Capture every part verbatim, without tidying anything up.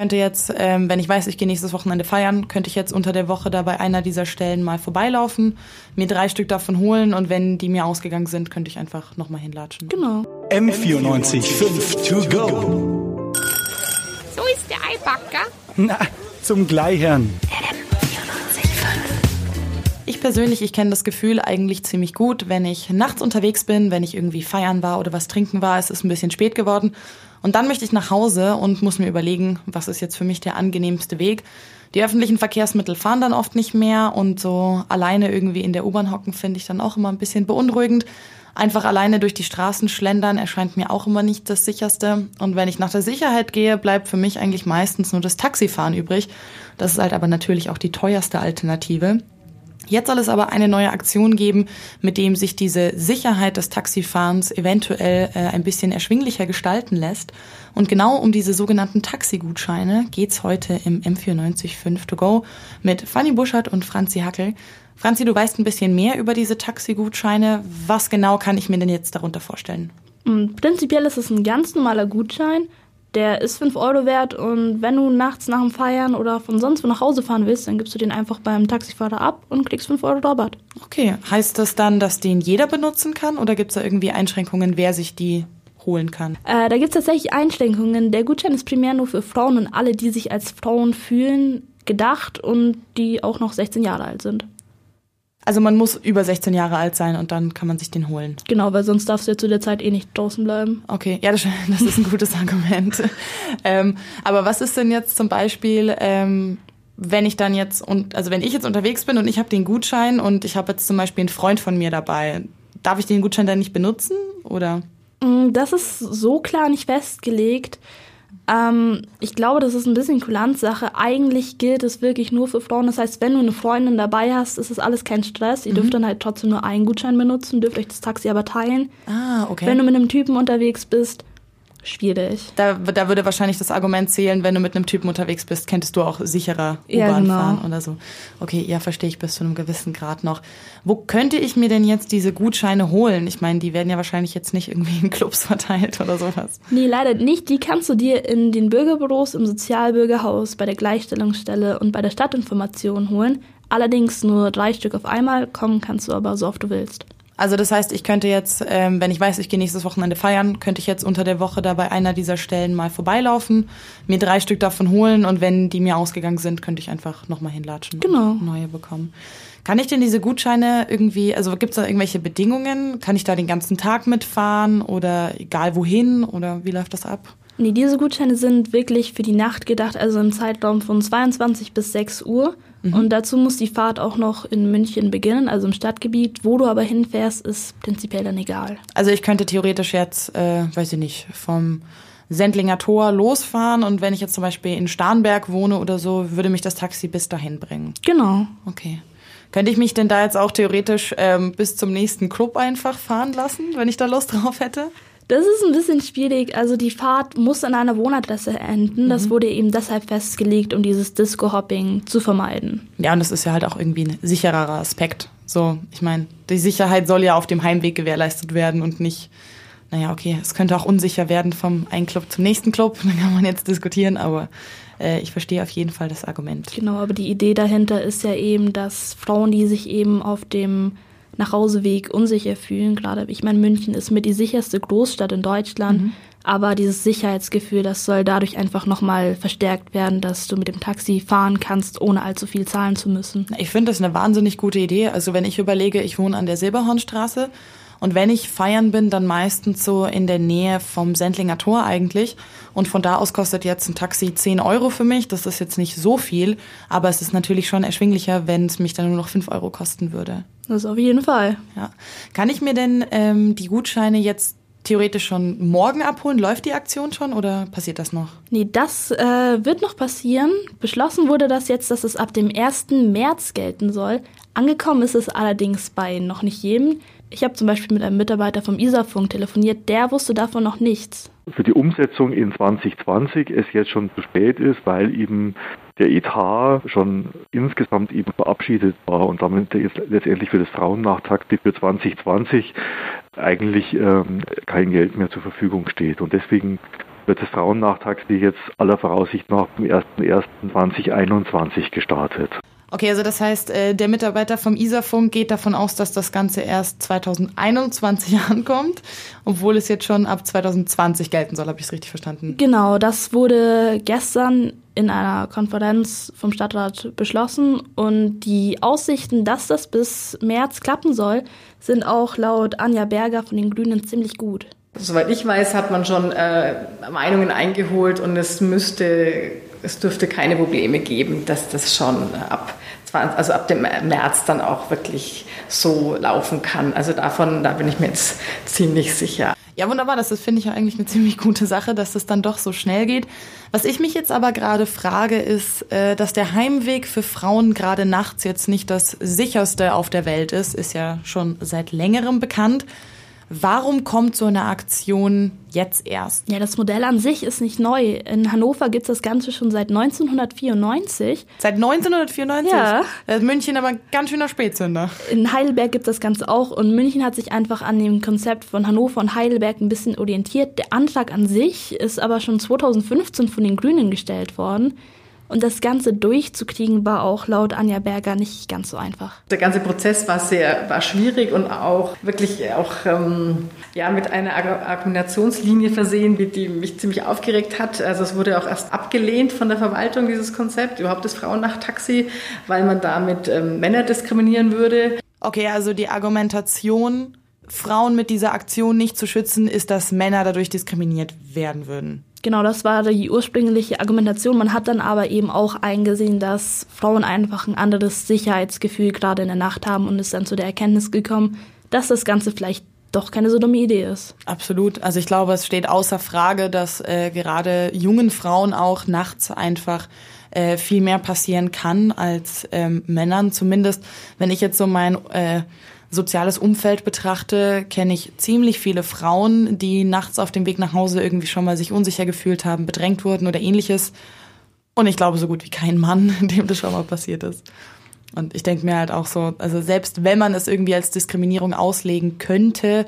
Könnte jetzt, ähm, wenn ich weiß, ich gehe nächstes Wochenende feiern, könnte ich jetzt unter der Woche da bei einer dieser Stellen mal vorbeilaufen, mir drei Stück davon holen und wenn die mir ausgegangen sind, könnte ich einfach nochmal hinlatschen. Genau. M vierundneunzig Punkt fünf to go. So ist der Eibacker. Na, zum Gleichern. Ich persönlich, ich kenne das Gefühl eigentlich ziemlich gut, wenn ich nachts unterwegs bin, wenn ich irgendwie feiern war oder was trinken war, es ist ein bisschen spät geworden und dann möchte ich nach Hause und muss mir überlegen, was ist jetzt für mich der angenehmste Weg. Die öffentlichen Verkehrsmittel fahren dann oft nicht mehr und so alleine irgendwie in der U-Bahn hocken finde ich dann auch immer ein bisschen beunruhigend. Einfach alleine durch die Straßen schlendern erscheint mir auch immer nicht das Sicherste. Und wenn ich nach der Sicherheit gehe, bleibt für mich eigentlich meistens nur das Taxifahren übrig. Das ist halt aber natürlich auch die teuerste Alternative. Jetzt soll es aber eine neue Aktion geben, mit dem sich diese Sicherheit des Taxifahrens eventuell äh, ein bisschen erschwinglicher gestalten lässt. Und genau um diese sogenannten Taxigutscheine geht's heute im M vierundneunzig Punkt fünf to go mit Fanny Buschert und Franzi Hackl. Franzi, du weißt ein bisschen mehr über diese Taxigutscheine. Was genau kann ich mir denn jetzt darunter vorstellen? Prinzipiell ist es ein ganz normaler Gutschein. Der ist fünf Euro wert und wenn du nachts nach dem Feiern oder von sonst wo nach Hause fahren willst, dann gibst du den einfach beim Taxifahrer ab und kriegst fünf Euro Rabatt. Okay, heißt das dann, dass den jeder benutzen kann oder gibt es da irgendwie Einschränkungen, wer sich die holen kann? Äh, da gibt es tatsächlich Einschränkungen. Der Gutschein ist primär nur für Frauen und alle, die sich als Frauen fühlen, gedacht und die auch noch sechzehn Jahre alt sind. Also man muss über sechzehn Jahre alt sein und dann kann man sich den holen. Genau, weil sonst darfst du ja zu der Zeit eh nicht draußen bleiben. Okay, ja, das, das ist ein gutes Argument. ähm, aber was ist denn jetzt zum Beispiel, ähm, wenn ich dann jetzt und also wenn ich jetzt unterwegs bin und ich habe den Gutschein und ich habe jetzt zum Beispiel einen Freund von mir dabei, darf ich den Gutschein dann nicht benutzen oder? Das ist so klar nicht festgelegt. Ähm, ich glaube, das ist ein bisschen Kulanzsache. Eigentlich gilt es wirklich nur für Frauen. Das heißt, wenn du eine Freundin dabei hast, ist das alles kein Stress. Ihr mhm. dürft dann halt trotzdem nur einen Gutschein benutzen, dürft euch das Taxi aber teilen. Ah, okay. Wenn du mit einem Typen unterwegs bist, schwierig. Da, da würde wahrscheinlich das Argument zählen, wenn du mit einem Typen unterwegs bist, könntest du auch sicherer U-Bahn ja, genau. fahren oder so. Okay, ja, verstehe ich bis zu einem gewissen Grad noch. Wo könnte ich mir denn jetzt diese Gutscheine holen? Ich meine, die werden ja wahrscheinlich jetzt nicht irgendwie in Clubs verteilt oder sowas. Nee, leider nicht. Die kannst du dir in den Bürgerbüros, im Sozialbürgerhaus, bei der Gleichstellungsstelle und bei der Stadtinformation holen. Allerdings nur drei Stück auf einmal. Kommen kannst du aber so oft du willst. Also das heißt, ich könnte jetzt, ähm, wenn ich weiß, ich gehe nächstes Wochenende feiern, könnte ich jetzt unter der Woche da bei einer dieser Stellen mal vorbeilaufen, mir drei Stück davon holen und wenn die mir ausgegangen sind, könnte ich einfach nochmal hinlatschen genau. und neue bekommen. Kann ich denn diese Gutscheine irgendwie, also gibt es da irgendwelche Bedingungen? Kann ich da den ganzen Tag mitfahren oder egal wohin oder wie läuft das ab? Nee, diese Gutscheine sind wirklich für die Nacht gedacht, also im Zeitraum von zweiundzwanzig bis sechs Uhr. Mhm. Und dazu muss die Fahrt auch noch in München beginnen, also im Stadtgebiet. Wo du aber hinfährst, ist prinzipiell dann egal. Also ich könnte theoretisch jetzt, äh, weiß ich nicht, vom Sendlinger Tor losfahren und wenn ich jetzt zum Beispiel in Starnberg wohne oder so, würde mich das Taxi bis dahin bringen. Genau. Okay. Könnte ich mich denn da jetzt auch theoretisch ähm, bis zum nächsten Club einfach fahren lassen, wenn ich da Lust drauf hätte? Das ist ein bisschen schwierig. Also die Fahrt muss an einer Wohnadresse enden. Das mhm. wurde eben deshalb festgelegt, um dieses Disco-Hopping zu vermeiden. Ja, und das ist ja halt auch irgendwie ein sichererer Aspekt. So, ich meine, die Sicherheit soll ja auf dem Heimweg gewährleistet werden und nicht, naja, okay, es könnte auch unsicher werden vom einen Club zum nächsten Club. Da kann man jetzt diskutieren, aber äh, ich verstehe auf jeden Fall das Argument. Genau, aber die Idee dahinter ist ja eben, dass Frauen, die sich eben auf dem Nachhauseweg unsicher fühlen. Gerade, ich meine, München ist mit die sicherste Großstadt in Deutschland, mhm. aber dieses Sicherheitsgefühl, das soll dadurch einfach nochmal verstärkt werden, dass du mit dem Taxi fahren kannst, ohne allzu viel zahlen zu müssen. Ich finde das eine wahnsinnig gute Idee. Also wenn ich überlege, ich wohne an der Silberhornstraße und wenn ich feiern bin, dann meistens so in der Nähe vom Sendlinger Tor eigentlich. Und von da aus kostet jetzt ein Taxi zehn Euro für mich. Das ist jetzt nicht so viel, aber es ist natürlich schon erschwinglicher, wenn es mich dann nur noch fünf Euro kosten würde. Das auf jeden Fall. Ja. Kann ich mir denn ähm, die Gutscheine jetzt theoretisch schon morgen abholen? Läuft die Aktion schon oder passiert das noch? Nee, das äh, wird noch passieren. Beschlossen wurde das jetzt, dass es ab dem ersten März gelten soll. Angekommen ist es allerdings bei noch nicht jedem. Ich habe zum Beispiel mit einem Mitarbeiter vom IsarFunk telefoniert, der wusste davon noch nichts. Für die Umsetzung in zwanzig zwanzig es jetzt schon zu spät ist, weil eben der Etat schon insgesamt eben verabschiedet war und damit jetzt letztendlich für das Frauennachtaxi für zwanzig zwanzig eigentlich ähm, kein Geld mehr zur Verfügung steht. Und deswegen wird des Frauennachtags, die jetzt aller Voraussicht nach am ersten ersten zweitausendeinundzwanzig gestartet. Okay, also das heißt, der Mitarbeiter vom IsarFunk geht davon aus, dass das Ganze erst zweitausendeinundzwanzig ankommt, obwohl es jetzt schon ab zweitausendzwanzig gelten soll, habe ich es richtig verstanden? Genau, das wurde gestern in einer Konferenz vom Stadtrat beschlossen und die Aussichten, dass das bis März klappen soll, sind auch laut Anja Berger von den Grünen ziemlich gut. Soweit ich weiß, hat man schon äh, Meinungen eingeholt und es müsste... Es dürfte keine Probleme geben, dass das schon ab, also ab dem März dann auch wirklich so laufen kann. Also davon, da bin ich mir jetzt ziemlich sicher. Ja, wunderbar. Das ist, finde ich, ja eigentlich eine ziemlich gute Sache, dass das dann doch so schnell geht. Was ich mich jetzt aber gerade frage, ist, dass der Heimweg für Frauen gerade nachts jetzt nicht das sicherste auf der Welt ist. Ist ja schon seit längerem bekannt. Warum kommt so eine Aktion jetzt erst? Ja, das Modell an sich ist nicht neu. In Hannover gibt es das Ganze schon seit neunzehnhundertvierundneunzig. Seit neunzehnhundertvierundneunzig? Ja. Da ist München aber ein ganz schöner Spätzünder. In Heidelberg gibt es das Ganze auch. Und München hat sich einfach an dem Konzept von Hannover und Heidelberg ein bisschen orientiert. Der Antrag an sich ist aber schon zweitausendfünfzehn von den Grünen gestellt worden. Und das Ganze durchzukriegen war auch laut Anja Berger nicht ganz so einfach. Der ganze Prozess war sehr war schwierig und auch wirklich auch ähm, ja, mit einer Argumentationslinie versehen, die mich ziemlich aufgeregt hat. Also es wurde auch erst abgelehnt von der Verwaltung, dieses Konzept, überhaupt das Frauennachttaxi, weil man damit ähm, Männer diskriminieren würde. Okay, also die Argumentation, Frauen mit dieser Aktion nicht zu schützen, ist, dass Männer dadurch diskriminiert werden würden. Genau, das war die ursprüngliche Argumentation. Man hat dann aber eben auch eingesehen, dass Frauen einfach ein anderes Sicherheitsgefühl gerade in der Nacht haben und ist dann zu der Erkenntnis gekommen, dass das Ganze vielleicht doch keine so dumme Idee ist. Absolut. Also ich glaube, es steht außer Frage, dass äh, gerade jungen Frauen auch nachts einfach äh, viel mehr passieren kann als ähm, Männern. Zumindest, wenn ich jetzt so mein... Äh, soziales Umfeld betrachte, kenne ich ziemlich viele Frauen, die nachts auf dem Weg nach Hause irgendwie schon mal sich unsicher gefühlt haben, bedrängt wurden oder ähnliches. Und ich glaube so gut wie kein Mann, dem das schon mal passiert ist. Und ich denke mir halt auch so, also selbst wenn man es irgendwie als Diskriminierung auslegen könnte,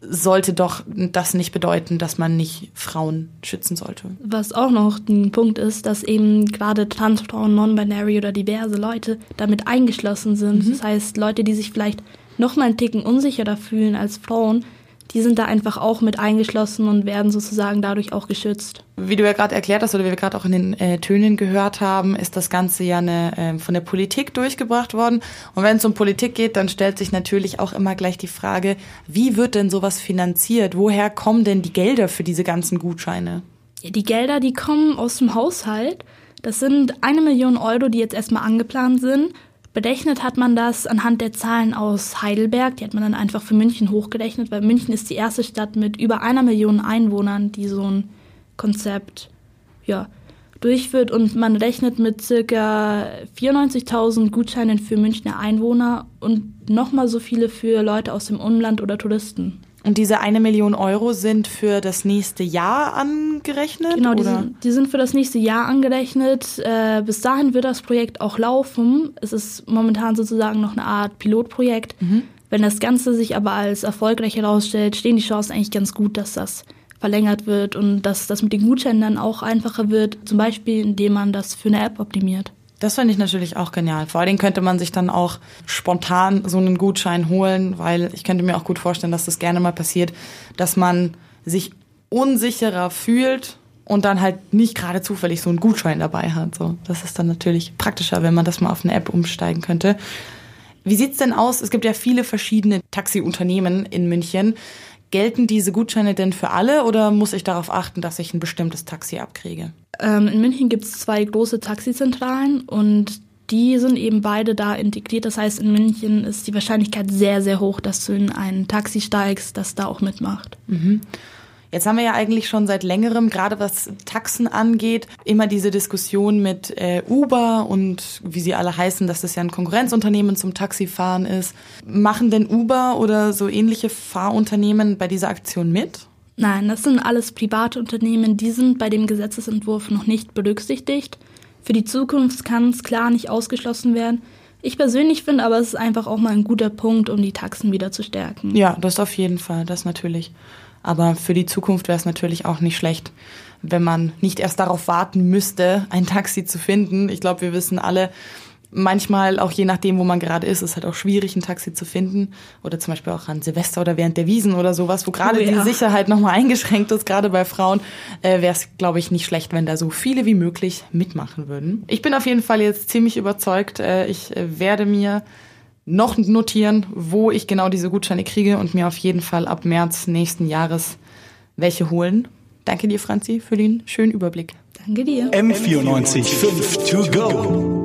sollte doch das nicht bedeuten, dass man nicht Frauen schützen sollte. Was auch noch ein Punkt ist, dass eben gerade Transfrauen, Non-Binary oder diverse Leute damit eingeschlossen sind. Mhm. Das heißt, Leute, die sich vielleicht noch mal einen Ticken unsicherer fühlen als Frauen, die sind da einfach auch mit eingeschlossen und werden sozusagen dadurch auch geschützt. Wie du ja gerade erklärt hast oder wie wir gerade auch in den äh, Tönen gehört haben, ist das Ganze ja eine, äh, von der Politik durchgebracht worden. Und wenn es um Politik geht, dann stellt sich natürlich auch immer gleich die Frage, wie wird denn sowas finanziert? Woher kommen denn die Gelder für diese ganzen Gutscheine? Ja, die Gelder, die kommen aus dem Haushalt. Das sind eine Million Euro, die jetzt erstmal angeplant sind. Berechnet hat man das anhand der Zahlen aus Heidelberg, die hat man dann einfach für München hochgerechnet, weil München ist die erste Stadt mit über einer Million Einwohnern, die so ein Konzept ja, durchführt und man rechnet mit circa vierundneunzigtausend Gutscheinen für Münchner Einwohner und nochmal so viele für Leute aus dem Umland oder Touristen. Und diese eine Million Euro sind für das nächste Jahr angerechnet? Genau, die, oder? Sind, die sind für das nächste Jahr angerechnet. Äh, bis dahin wird das Projekt auch laufen. Es ist momentan sozusagen noch eine Art Pilotprojekt. Mhm. Wenn das Ganze sich aber als erfolgreich herausstellt, stehen die Chancen eigentlich ganz gut, dass das verlängert wird und dass das mit den Gutscheinen dann auch einfacher wird, zum Beispiel indem man das für eine App optimiert. Das finde ich natürlich auch genial. Vor allen Dingen könnte man sich dann auch spontan so einen Gutschein holen, weil ich könnte mir auch gut vorstellen, dass das gerne mal passiert, dass man sich unsicherer fühlt und dann halt nicht gerade zufällig so einen Gutschein dabei hat. So, das ist dann natürlich praktischer, wenn man das mal auf eine App umsteigen könnte. Wie sieht's denn aus? Es gibt ja viele verschiedene Taxiunternehmen in München. Gelten diese Gutscheine denn für alle oder muss ich darauf achten, dass ich ein bestimmtes Taxi abkriege? Ähm, in München gibt es zwei große Taxizentralen und die sind eben beide da integriert. Das heißt, in München ist die Wahrscheinlichkeit sehr, sehr hoch, dass du in ein Taxi steigst, das da auch mitmacht. Mhm. Jetzt haben wir ja eigentlich schon seit längerem, gerade was Taxen angeht, immer diese Diskussion mit äh, Uber und wie sie alle heißen, dass das ja ein Konkurrenzunternehmen zum Taxifahren ist. Machen denn Uber oder so ähnliche Fahrunternehmen bei dieser Aktion mit? Nein, das sind alles private Unternehmen, die sind bei dem Gesetzesentwurf noch nicht berücksichtigt. Für die Zukunft kann es klar nicht ausgeschlossen werden. Ich persönlich finde aber, es ist einfach auch mal ein guter Punkt, um die Taxen wieder zu stärken. Ja, das auf jeden Fall, das natürlich. Aber für die Zukunft wäre es natürlich auch nicht schlecht, wenn man nicht erst darauf warten müsste, ein Taxi zu finden. Ich glaube, wir wissen alle, manchmal, auch je nachdem, wo man gerade ist, ist halt auch schwierig, ein Taxi zu finden. Oder zum Beispiel auch an Silvester oder während der Wiesen oder sowas, wo gerade oh, ja. die Sicherheit nochmal eingeschränkt ist, gerade bei Frauen, äh, wäre es, glaube ich, nicht schlecht, wenn da so viele wie möglich mitmachen würden. Ich bin auf jeden Fall jetzt ziemlich überzeugt. Äh, ich äh, werde mir noch notieren, wo ich genau diese Gutscheine kriege und mir auf jeden Fall ab März nächsten Jahres welche holen. Danke dir, Franzi, für den schönen Überblick. Danke dir. M vierundneunzig Punkt fünf to go.